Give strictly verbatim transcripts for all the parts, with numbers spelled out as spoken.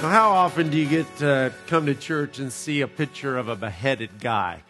How often do you get to come to church and see a picture of a beheaded guy?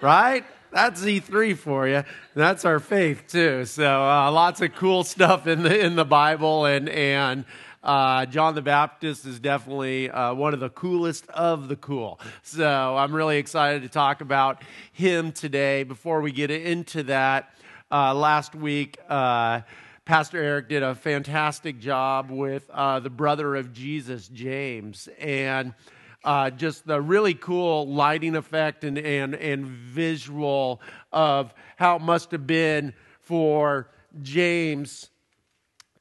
Right? That's E three for you. That's our faith too. So uh, lots of cool stuff in the in the Bible, and and uh, John the Baptist is definitely uh, one of the coolest of the cool. So I'm really excited to talk about him today. Before we get into that, uh, last week. Uh, Pastor Eric did a fantastic job with uh, the brother of Jesus, James, and uh, just the really cool lighting effect and, and, and visual of how it must have been for James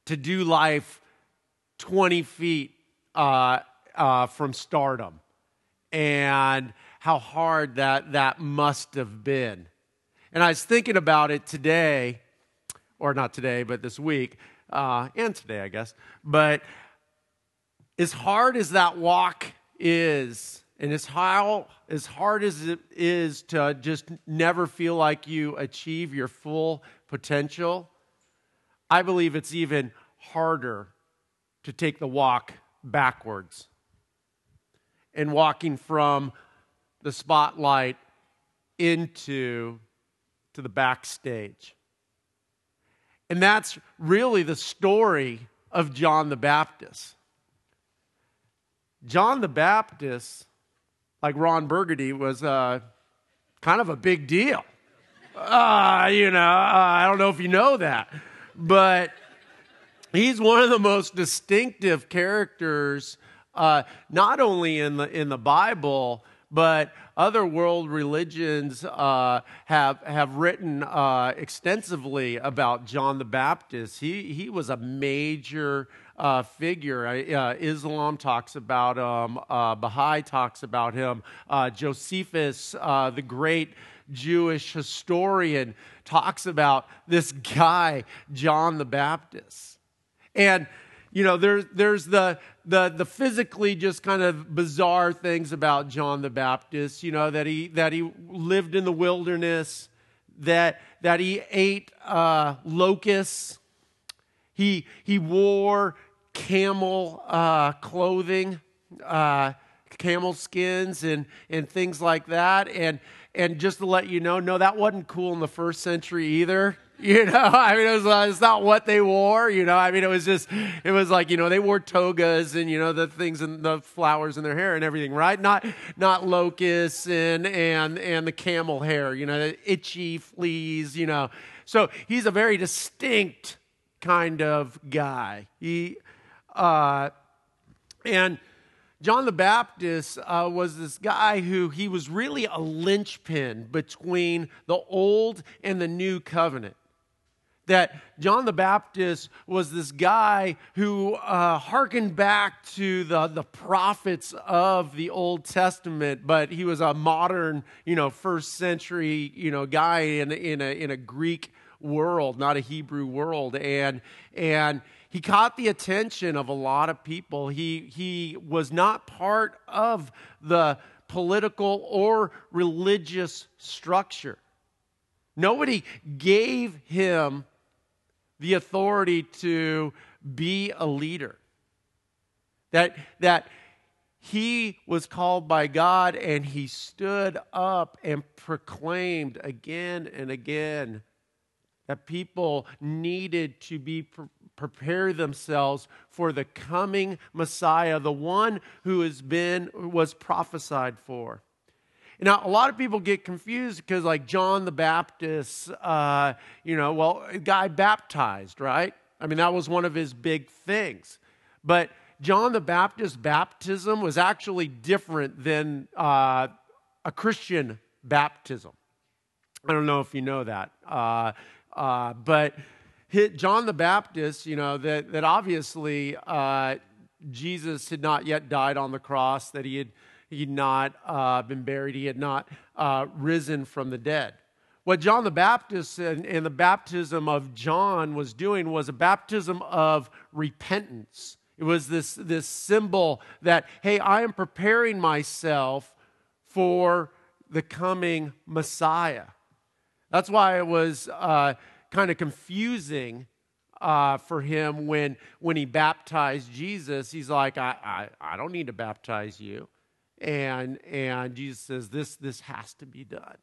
to do life twenty feet uh, uh, from stardom, and how hard that, that must have been. And I was thinking about it today, or not today, but this week, uh, and today, I guess. But as hard as that walk is, and as, how, as hard as it is to just never feel like you achieve your full potential, I believe it's even harder to take the walk backwards and walking from the spotlight into to the backstage. And that's really the story of John the Baptist. John the Baptist, like Ron Burgundy, was uh, kind of a big deal. Uh, you know, uh, I don't know if you know that, but he's one of the most distinctive characters, uh, not only in the in the Bible, but other world religions uh, have have written uh, extensively about John the Baptist. He he was a major uh, figure. Uh, Islam talks about him. Uh, Baha'i talks about him. Uh, Josephus, uh, the great Jewish historian, talks about this guy, John the Baptist. And you know, there's there's the the the physically just kind of bizarre things about John the Baptist. You know, that he that he lived in the wilderness, that that he ate uh, locusts, he he wore camel uh, clothing, uh, camel skins, and and things like that. And and just to let you know, no, that wasn't cool in the first century either. You know, I mean, it was, uh, it's not what they wore, you know, I mean, it was just, it was like, you know, they wore togas and, you know, the things and the flowers in their hair and everything, right? Not, not locusts and, and, and the camel hair, you know, the itchy fleas, you know. So he's a very distinct kind of guy. He, uh, and John the Baptist uh, was this guy who he was really a linchpin between the old and the new covenant. That John the Baptist was this guy who uh, hearkened back to the, the prophets of the Old Testament, but he was a modern, you know, first century, you know, guy in in a in a Greek world, not a Hebrew world, and and he caught the attention of a lot of people. He he was not part of the political or religious structure. Nobody gave him the authority to be a leader. That, that he was called by God, and he stood up and proclaimed again and again that people needed to be pre- prepare themselves for the coming Messiah, the one who has been was prophesied for. Now, a lot of people get confused because, like John the Baptist, uh, you know, well, a guy baptized, right? I mean, that was one of his big things. But John the Baptist's baptism was actually different than uh, a Christian baptism. I don't know if you know that, uh, uh, but John the Baptist, you know, that, that obviously uh, Jesus had not yet died on the cross, that he had he'd not uh, been buried, he had not uh, risen from the dead. What John the Baptist and, and the baptism of John was doing was a baptism of repentance. It was this, this symbol that, hey, I am preparing myself for the coming Messiah. That's why it was Uh, kind of confusing uh, for him when when he baptized Jesus. He's like, I, I I don't need to baptize you, and and Jesus says this this has to be done.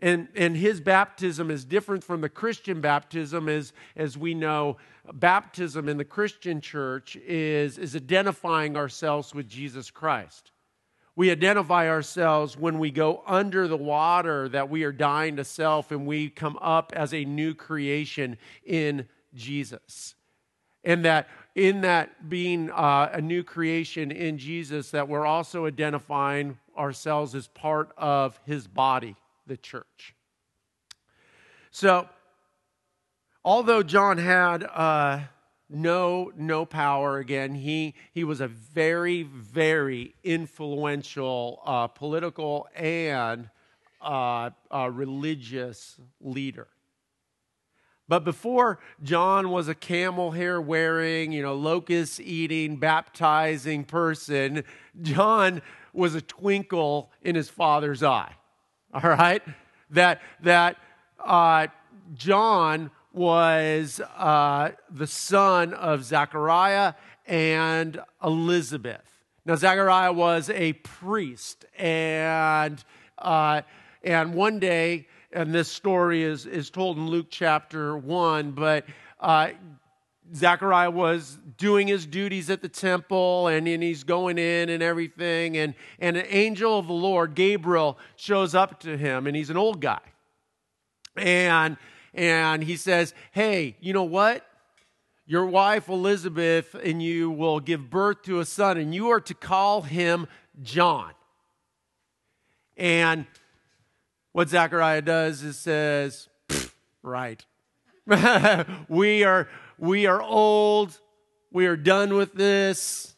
And and his baptism is different from the Christian baptism, as as we know. Baptism in the Christian church is is identifying ourselves with Jesus Christ. We identify ourselves when we go under the water, that we are dying to self and we come up as a new creation in Jesus. And that in that being uh, a new creation in Jesus, that we're also identifying ourselves as part of his body, the church. So, although John had uh, no no power, again, he he was a very very influential uh, political and uh, uh, religious leader. But before John was a camel hair wearing, you know, locust eating, baptizing person, John was a twinkle in his father's eye. All right, that that uh, John was uh, the son of Zechariah and Elizabeth. Now, Zechariah was a priest, and uh, and one day, and this story is, is told in Luke chapter one, but uh, Zechariah was doing his duties at the temple, and, and he's going in and everything, and, and an angel of the Lord, Gabriel, shows up to him, and he's an old guy. And... And he says, hey, you know what? Your wife Elizabeth and you will give birth to a son, and you are to call him John. And what Zechariah does is says, right. we are we are old. We are done with this.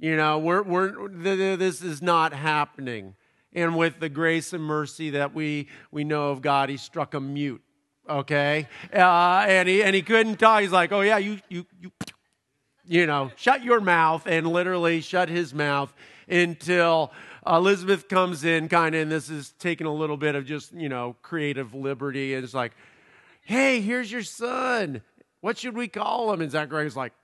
You know, we're we're this is not happening. And with the grace and mercy that we we know of God, he struck him mute. Okay, uh, and he and he couldn't talk. He's like, oh yeah, you you you, you know, shut your mouth, and literally shut his mouth until Elizabeth comes in, kind of. And this is taking a little bit of just you know creative liberty, and it's like, hey, here's your son. What should we call him? And Zachariah's like,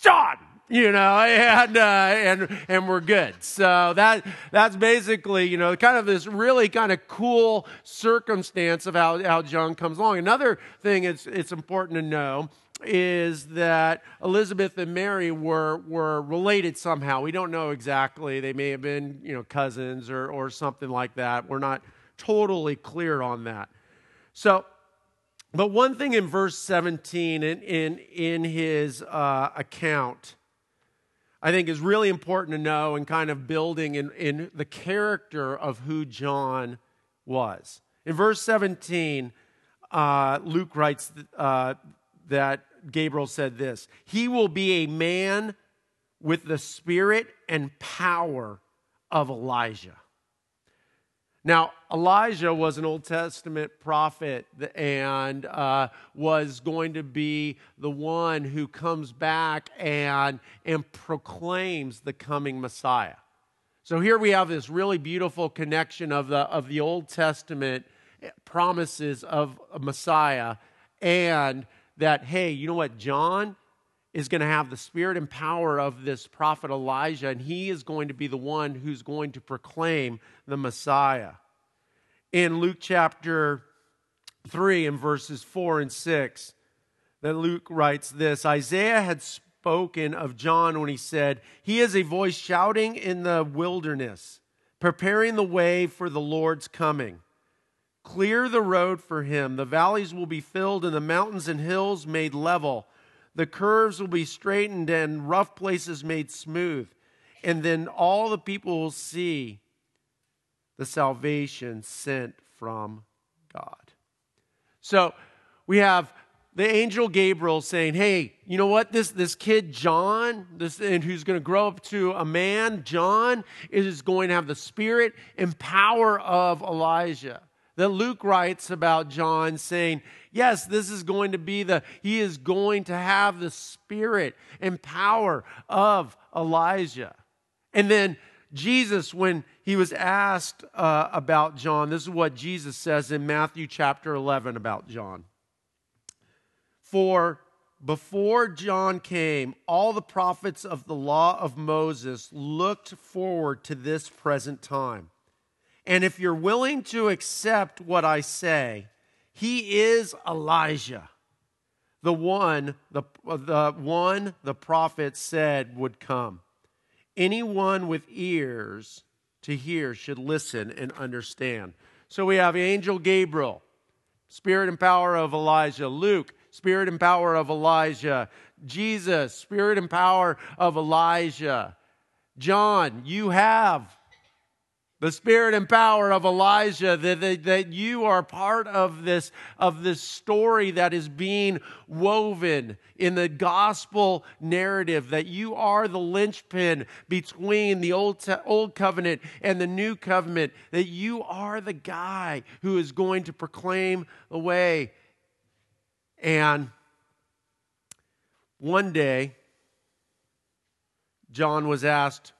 John. You know, and uh, and and we're good. So that that's basically, you know, kind of this really kind of cool circumstance of how, how John comes along. Another thing it's it's important to know is that Elizabeth and Mary were were related somehow. We don't know exactly. They may have been, you know, cousins or or something like that. We're not totally clear on that. So. But one thing in verse seventeen in in, in his uh, account, I think is really important to know and kind of building in, in the character of who John was. In verse seventeen, uh, Luke writes uh, that Gabriel said this, he will be a man with the spirit and power of Elijah. Now, Elijah was an Old Testament prophet and uh, was going to be the one who comes back and, and proclaims the coming Messiah. So here we have this really beautiful connection of the, of the Old Testament promises of a Messiah, and that, hey, you know what, John is going to have the spirit and power of this prophet Elijah, and he is going to be the one who's going to proclaim the Messiah. In Luke chapter three and verses four and six, then Luke writes this, Isaiah had spoken of John when he said, he is a voice shouting in the wilderness, preparing the way for the Lord's coming. Clear the road for him. The valleys will be filled and the mountains and hills made level. The curves will be straightened and rough places made smooth. And then all the people will see the salvation sent from God. So we have the angel Gabriel saying, hey, you know what? This, this kid John, this, and who's going to grow up to a man, John, is going to have the spirit and power of Elijah. That Luke writes about John saying, yes, this is going to be the, he is going to have the spirit and power of Elijah. And then Jesus, when he was asked uh, about John, this is what Jesus says in Matthew chapter eleven about John. For before John came, all the prophets of the law of Moses looked forward to this present time. And if you're willing to accept what I say, he is Elijah, the one the, the one the prophet said would come. Anyone with ears to hear should listen and understand. So we have Angel Gabriel, spirit and power of Elijah. Luke, spirit and power of Elijah. Jesus, spirit and power of Elijah. John, you have the spirit and power of Elijah, that, that, that you are part of this, of this story that is being woven in the gospel narrative, that you are the linchpin between the old, old covenant and the new covenant, that you are the guy who is going to proclaim the way. And one day, John was asked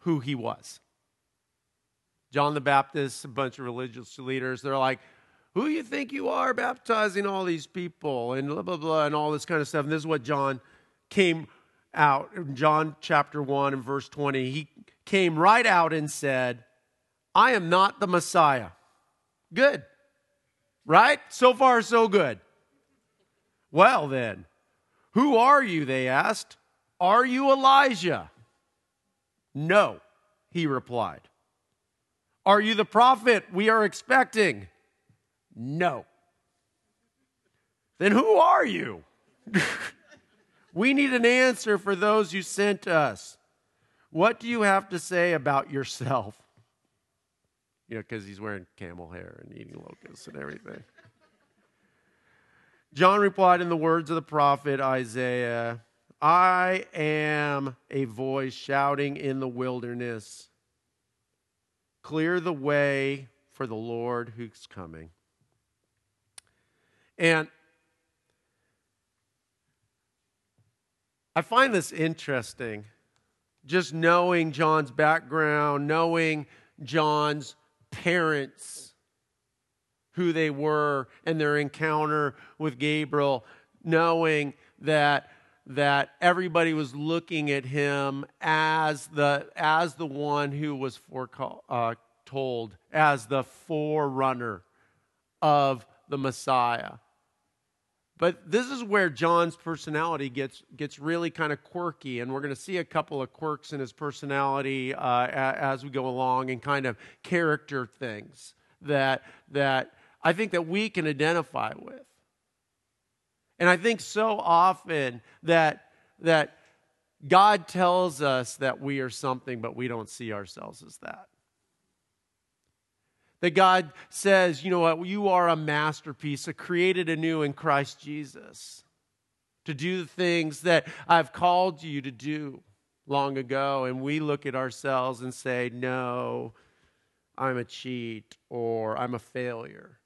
who he was. John the Baptist, a bunch of religious leaders, they're like, who do you think you are baptizing all these people? And blah, blah, blah, and all this kind of stuff. And this is what John came out in John chapter one and verse twenty. He came right out and said, I am not the Messiah. Good. Right? So far, so good. Well then, who are you? They asked. Are you Elijah? No, he replied. Are you the prophet we are expecting? No. Then who are you? We need an answer for those you sent us. What do you have to say about yourself? You know, because he's wearing camel hair and eating locusts and everything. John replied in the words of the prophet Isaiah, I am a voice shouting in the wilderness, clear the way for the Lord who's coming. And I find this interesting, just knowing John's background, knowing John's parents, who they were, and their encounter with Gabriel, knowing that that everybody was looking at him as the as the one who was foretold, as the forerunner of the Messiah. But this is where John's personality gets gets really kind of quirky, and we're going to see a couple of quirks in his personality uh, as we go along, and kind of character things that that I think that we can identify with. And I think so often that, that God tells us that we are something, but we don't see ourselves as that. That God says, you know what, you are a masterpiece, created anew in Christ Jesus to do the things that I've called you to do long ago. And we look at ourselves and say, no, I'm a cheat, or I'm a failure,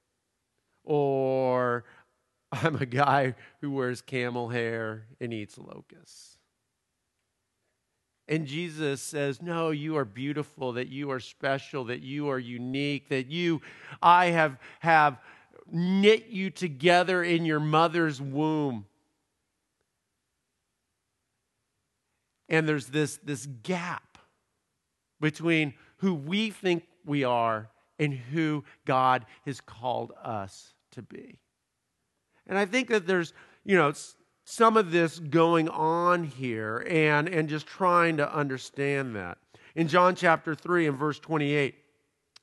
or I'm a guy who wears camel hair and eats locusts. And Jesus says, no, you are beautiful, that you are special, that you are unique, that you, I have, have knit you together in your mother's womb. And there's this, this gap between who we think we are and who God has called us to be. And I think that there's, you know, some of this going on here, and, and just trying to understand that. In John chapter three and verse twenty-eight,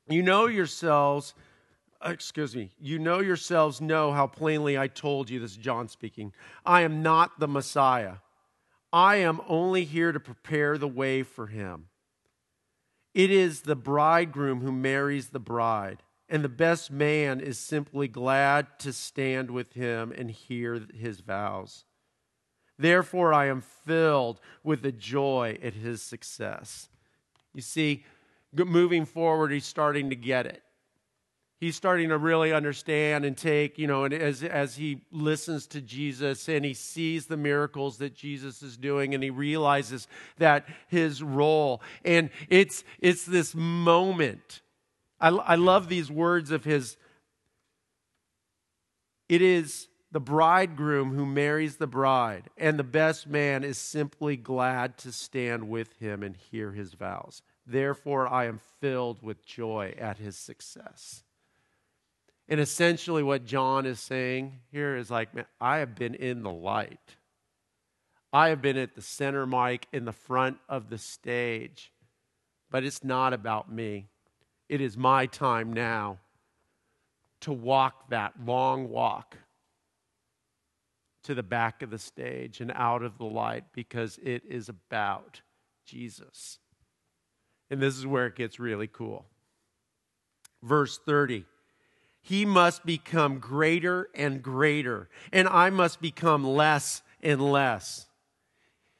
you know yourselves, excuse me, you know yourselves know how plainly I told you, this is John speaking, I am not the Messiah. I am only here to prepare the way for him. It is the bridegroom who marries the bride. And the best man is simply glad to stand with him and hear his vows. Therefore, I am filled with the joy at his success. You see, moving forward, he's starting to get it. He's starting to really understand and take, you know, and as, as he listens to Jesus and he sees the miracles that Jesus is doing, and he realizes that his role. And it's, it's this moment. I, I love these words of his. It is the bridegroom who marries the bride, and the best man is simply glad to stand with him and hear his vows. Therefore, I am filled with joy at his success." And essentially what John is saying here is like, man, I have been in the light. I have been at the center mic in the front of the stage, but it's not about me. It is my time now to walk that long walk to the back of the stage and out of the light, because it is about Jesus. And this is where it gets really cool. Verse thirty. "He must become greater and greater, and I must become less and less.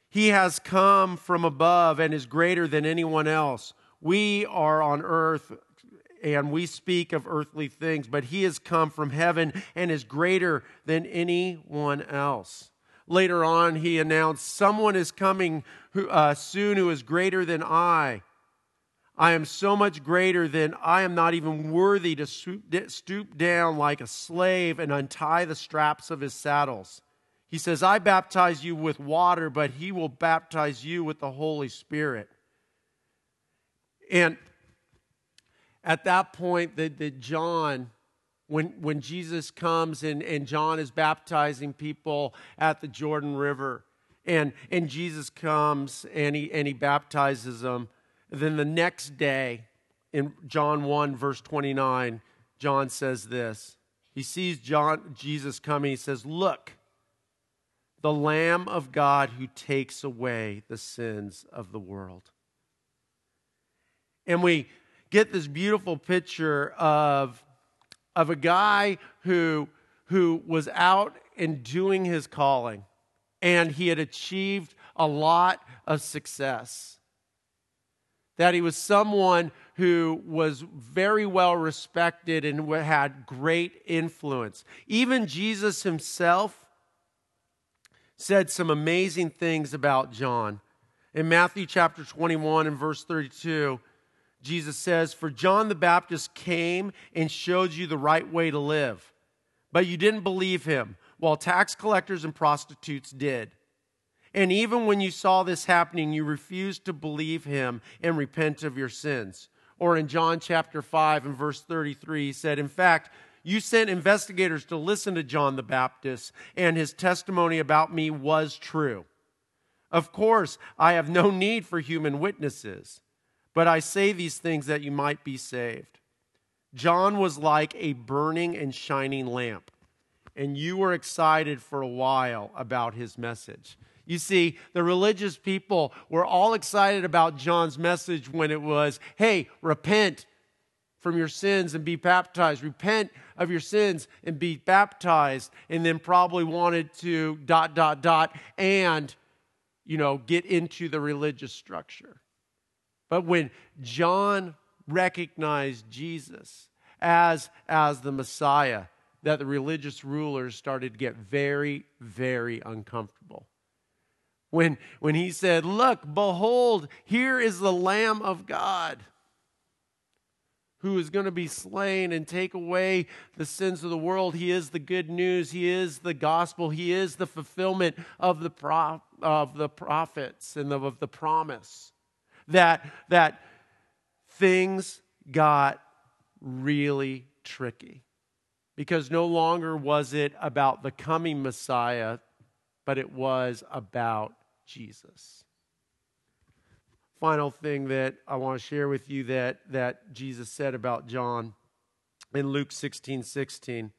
He has come from above and is greater than anyone else. We are on earth, and we speak of earthly things, but he has come from heaven and is greater than anyone else." Later on, he announced, "Someone is coming who, uh, soon who is greater than I. I am so much greater than I am not even worthy to stoop down like a slave and untie the straps of his saddles." He says, "I baptize you with water, but he will baptize you with the Holy Spirit." And at that point that, that John, when, when Jesus comes and, and John is baptizing people at the Jordan River, and, and Jesus comes and he, and he baptizes them, then the next day, in John one, verse twenty-nine, John says this. He sees John, Jesus coming. He says, "Look, the Lamb of God who takes away the sins of the world." And we get this beautiful picture of, of a guy who, who was out and doing his calling, and he had achieved a lot of success. That he was someone who was very well respected and had great influence. Even Jesus himself said some amazing things about John. In Matthew chapter twenty-one and verse thirty-two, Jesus says, "For John the Baptist came and showed you the right way to live, but you didn't believe him, while tax collectors and prostitutes did. And even when you saw this happening, you refused to believe him and repent of your sins." Or in John chapter five and verse thirty-three, he said, "In fact, you sent investigators to listen to John the Baptist, and his testimony about me was true. Of course, I have no need for human witnesses, but I say these things that you might be saved. John was like a burning and shining lamp, and you were excited for a while about his message." You see, the religious people were all excited about John's message when it was, hey, repent from your sins and be baptized. Repent of your sins and be baptized. And then probably wanted to dot, dot, dot, and, you know, get into the religious structure. But when John recognized Jesus as, as the Messiah, that the religious rulers started to get very, very uncomfortable. When, when he said, "Look, behold, here is the Lamb of God who is going to be slain and take away the sins of the world. He is the good news. He is the gospel. He is the fulfillment of the, prof- of the prophets and the, of the promise." That, that things got really tricky, because no longer was it about the coming Messiah, but it was about Jesus. Final thing that I want to share with you that, that Jesus said about John in Luke sixteen sixteen. It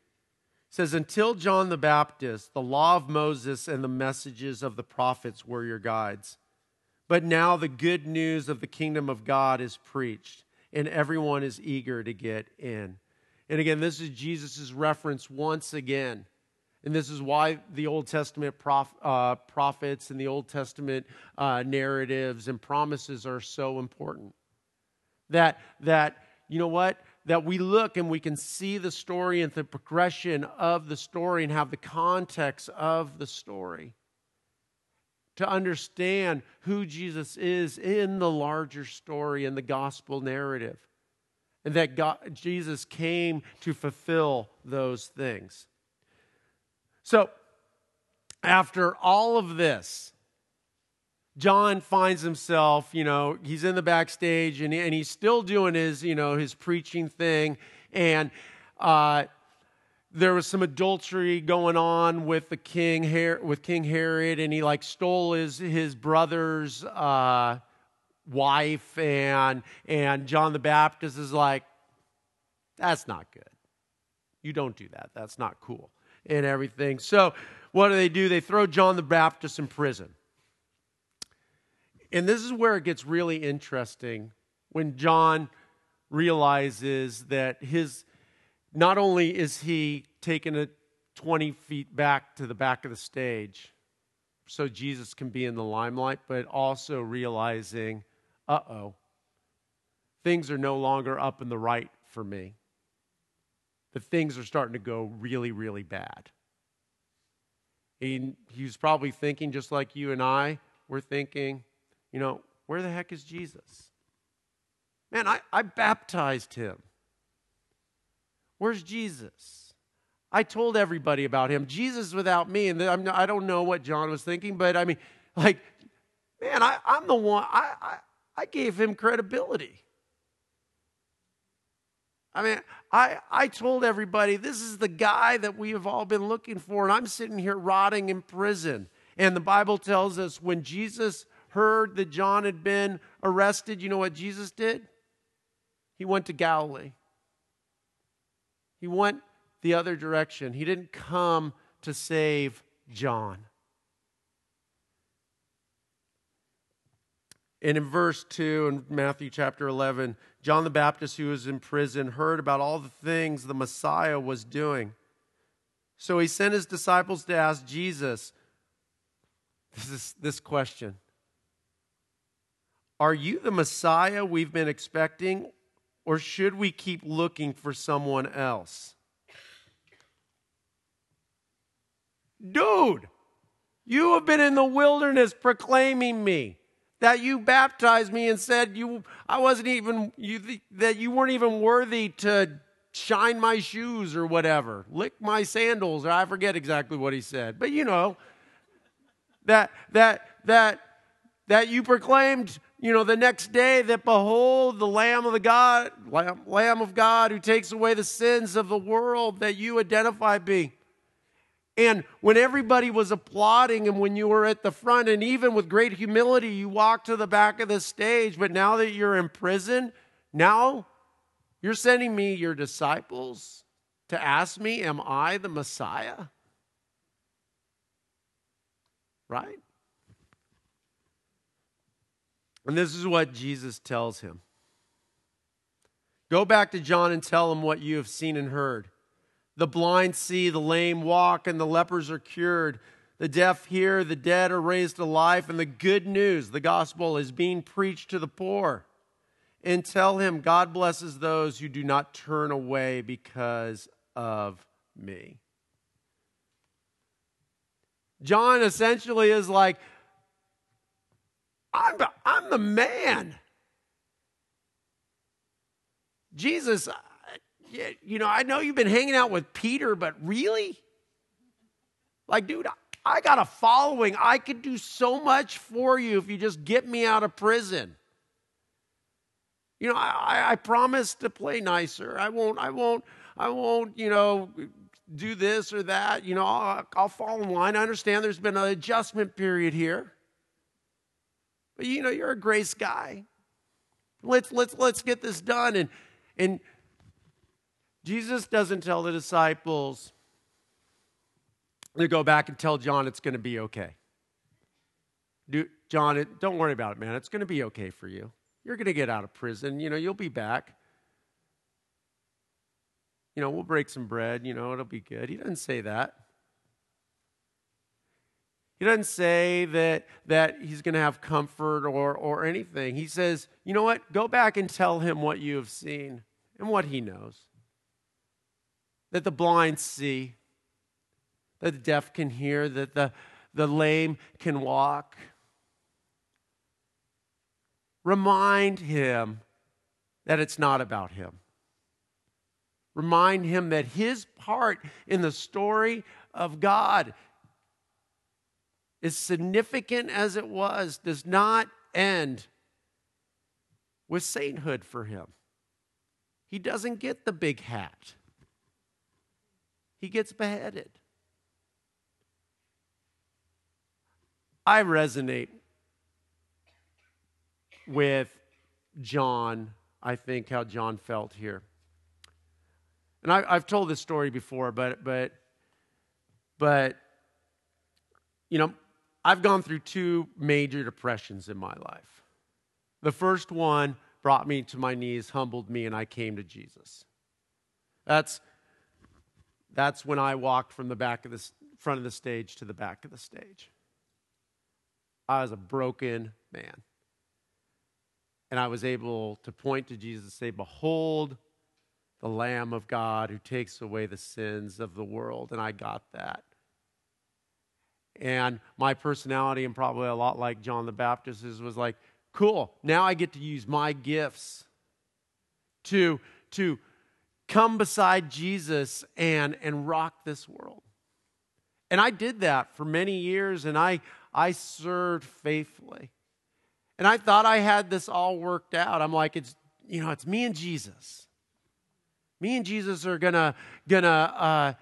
says, "Until John the Baptist, the law of Moses and the messages of the prophets were your guides. But now the good news of the kingdom of God is preached, and everyone is eager to get in." And again, this is Jesus' reference once again. And this is why the Old Testament prof, uh, prophets and the Old Testament uh, narratives and promises are so important. That, that, you know what? That we look and we can see the story and the progression of the story and have the context of the story to understand who Jesus is in the larger story and the gospel narrative. And that God, Jesus came to fulfill those things. So after all of this, John finds himself, you know, he's in the backstage and, he, and he's still doing his, you know, his preaching thing. And uh, there was some adultery going on with the king, Her- with King Herod, and he like stole his his brother's uh, wife. And and John the Baptist is like, that's not good. You don't do that. That's not cool and everything. So what do they do? They throw John the Baptist in prison. And this is where it gets really interesting when John realizes that his, not only is he taken a twenty feet back to the back of the stage so Jesus can be in the limelight, but also realizing, uh-oh, things are no longer up in the right for me. But things are starting to go really, really bad. And he was probably thinking, just like you and I were thinking, you know, where the heck is Jesus? Man, I, I baptized him. Where's Jesus? I told everybody about him. Jesus without me. And I'm, I don't know what John was thinking, but I mean, like, man, I, I'm the one. I, I, I gave him credibility. I mean, I, I told everybody, this is the guy that we have all been looking for, and I'm sitting here rotting in prison. And the Bible tells us when Jesus heard that John had been arrested, you know what Jesus did? He went to Galilee. He went the other direction. He didn't come to save John. And in verse two in Matthew chapter eleven, John the Baptist, who was in prison, heard about all the things the Messiah was doing. So he sent his disciples to ask Jesus this, is, this question. Are you the Messiah we've been expecting, or should we keep looking for someone else? Dude, you have been in the wilderness proclaiming me. That you baptized me and said you I wasn't even you that you weren't even worthy to shine my shoes or whatever, lick my sandals, or I forget exactly what he said. But you know that that that that you proclaimed, you know, the next day that behold the Lamb of the God, Lamb, Lamb of God who takes away the sins of the world, that you identified me. And when everybody was applauding and when you were at the front, and even with great humility, you walked to the back of the stage. But now that you're in prison, now you're sending me your disciples to ask me, am I the Messiah? Right? And this is what Jesus tells him. Go back to John and tell him what you have seen and heard. The blind see, the lame walk, and the lepers are cured. The deaf hear, the dead are raised to life, and the good news, the gospel, is being preached to the poor. And tell him, God blesses those who do not turn away because of me. John essentially is like, I'm the, I'm the man. Jesus, yeah, you know, I know you've been hanging out with Peter, but really? Like, dude, I got a following. I could do so much for you if you just get me out of prison. You know, I, I promise to play nicer. I won't, I won't, I won't, you know, do this or that. You know, I'll, I'll fall in line. I understand there's been an adjustment period here. But, you know, you're a grace guy. Let's, let's, let's get this done. And, and, Jesus doesn't tell the disciples to go back and tell John it's going to be okay. Dude, John, don't worry about it, man. It's going to be okay for you. You're going to get out of prison. You know, you'll be back. You know, we'll break some bread. You know, it'll be good. He doesn't say that. He doesn't say that, that he's going to have comfort or, or anything. He says, you know what? Go back and tell him what you have seen and what he knows. That the blind see, that the deaf can hear, that the, the lame can walk. Remind him that it's not about him. Remind him that his part in the story of God, as significant as it was, does not end with sainthood for him. He doesn't get the big hat. He gets beheaded. I resonate with John, I think, how John felt here. And I, I've told this story before, but, but, but, you know, I've gone through two major depressions in my life. The first one brought me to my knees, humbled me, and I came to Jesus. That's, that's when I walked from the back of the front of the stage to the back of the stage. I was a broken man. And I was able to point to Jesus and say, "Behold, the Lamb of God who takes away the sins of the world." And I got that. And my personality, and probably a lot like John the Baptist, was like, cool, now I get to use my gifts to, to come beside Jesus and, and rock this world. And I did that for many years, and I, I served faithfully. And I thought I had this all worked out. I'm like, it's, you know, it's me and Jesus. Me and Jesus are gonna, gonna uh,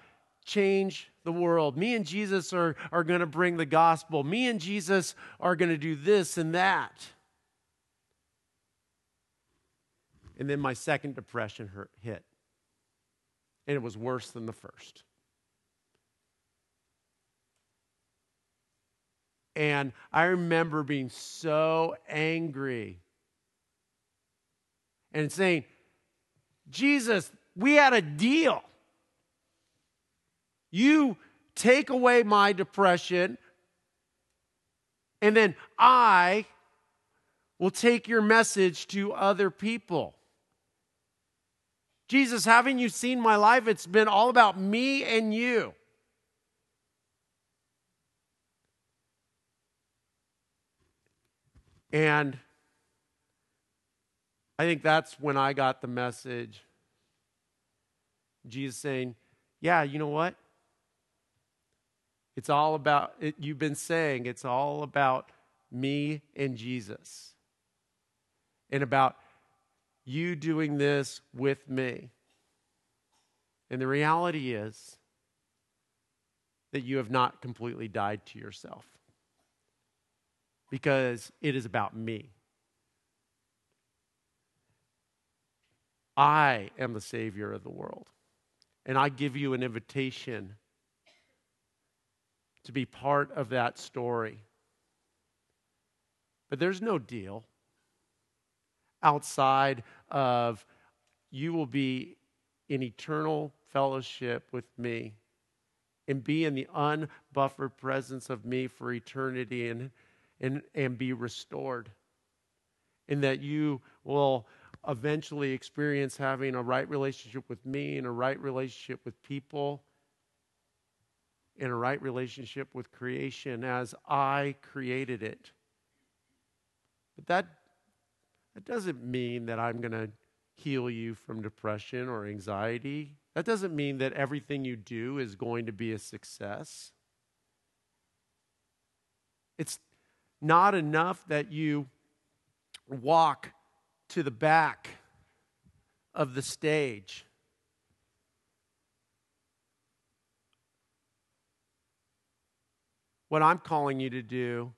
change the world. Me and Jesus are, are gonna bring the gospel. Me and Jesus are gonna do this and that. And then my second depression hurt, hit. And it was worse than the first. And I remember being so angry and saying, "Jesus, we had a deal. You take away my depression, and then I will take your message to other people. Jesus, haven't you seen my life? It's been all about me and you." And I think that's when I got the message. Jesus saying, yeah, you know what? It's all about, it, you've been saying, it's all about me and Jesus. And about you doing this with me. And the reality is that you have not completely died to yourself. Because it is about me. I am the Savior of the world. And I give you an invitation to be part of that story. But there's no deal outside of you will be in eternal fellowship with me and be in the unbuffered presence of me for eternity and And, and be restored, and that you will eventually experience having a right relationship with me and a right relationship with people and a right relationship with creation as I created it. But that, that doesn't mean that I'm going to heal you from depression or anxiety. That doesn't mean that everything you do is going to be a success. It's not enough that you walk to the back of the stage. What I'm calling you to do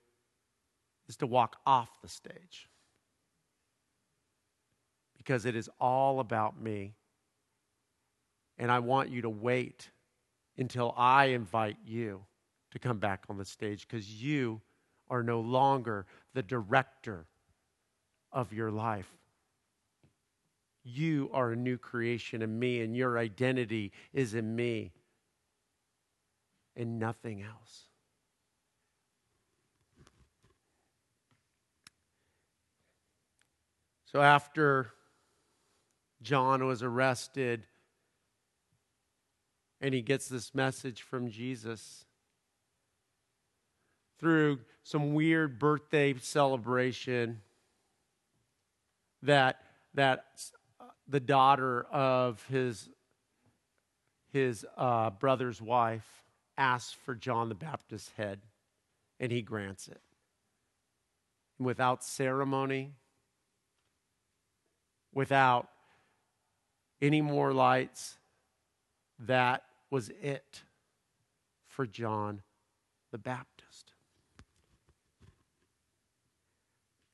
is to walk off the stage. Because it is all about me. And I want you to wait until I invite you to come back on the stage, because you are no longer the director of your life. You are a new creation in me, and your identity is in me and nothing else. So after John was arrested and he gets this message from Jesus, through some weird birthday celebration that that the daughter of his his uh, brother's wife asks for John the Baptist's head, and he grants it. Without ceremony, without any more lights, that was it for John the Baptist.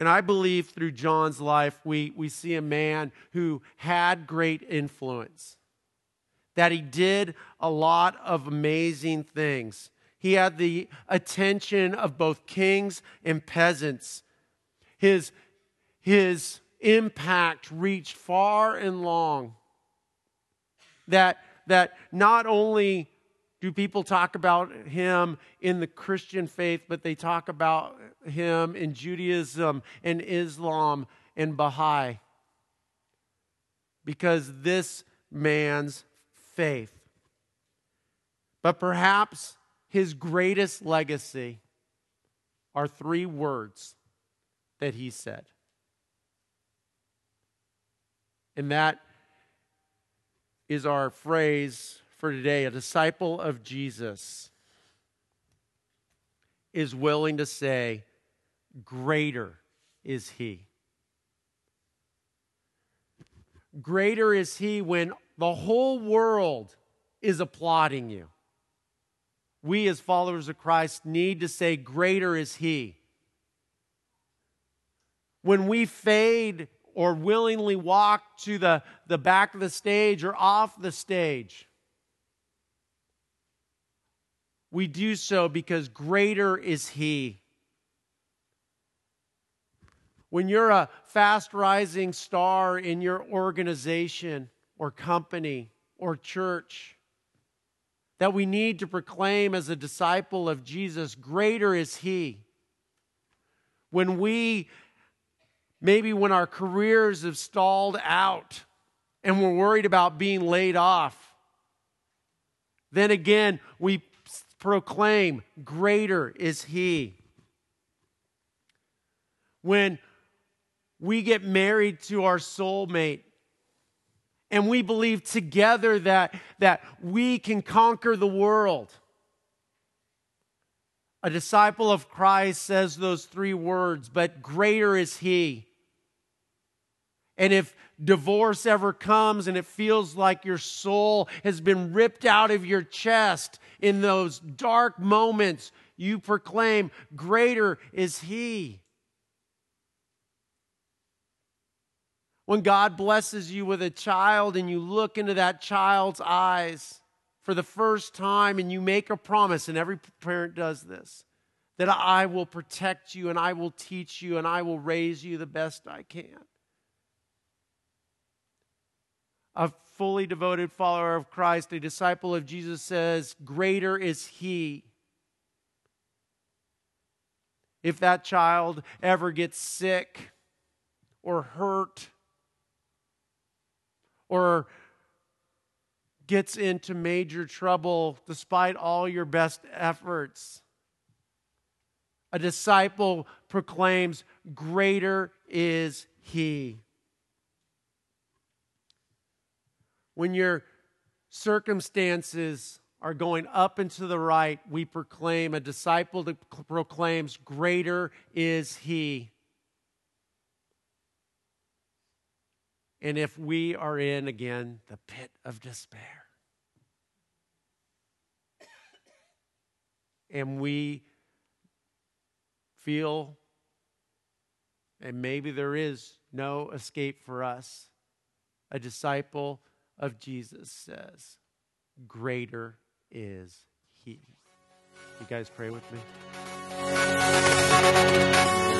And I believe through John's life, we, we see a man who had great influence, that he did a lot of amazing things. He had the attention of both kings and peasants. His, his impact reached far and long. That, that not only do people talk about him in the Christian faith, but they talk about him in Judaism and Islam and Baha'i. Because this man's faith. But perhaps his greatest legacy are three words that he said. And that is our phrase for today. A disciple of Jesus is willing to say, greater is he. Greater is he when the whole world is applauding you. We as followers of Christ need to say, greater is he. When we fade or willingly walk to the, the back of the stage or off the stage, we do so because greater is he. When you're a fast-rising star in your organization, or company, or church, that we need to proclaim as a disciple of Jesus, greater is he. When we, maybe when our careers have stalled out and we're worried about being laid off, then again, we proclaim, greater is he. When we get married to our soulmate, and we believe together that, that we can conquer the world. A disciple of Christ says those three words, but greater is he. And if divorce ever comes and it feels like your soul has been ripped out of your chest in those dark moments, you proclaim, greater is he. When God blesses you with a child and you look into that child's eyes for the first time and you make a promise, and every parent does this, that I will protect you and I will teach you and I will raise you the best I can. A fully devoted follower of Christ, a disciple of Jesus says, greater is he. If that child ever gets sick or hurt, or gets into major trouble despite all your best efforts, a disciple proclaims, greater is he. When your circumstances are going up and to the right, we proclaim, a disciple that proclaims, greater is he. And if we are in, again, the pit of despair, and we feel, and maybe there is no escape for us, a disciple of Jesus says, greater is he. You guys pray with me?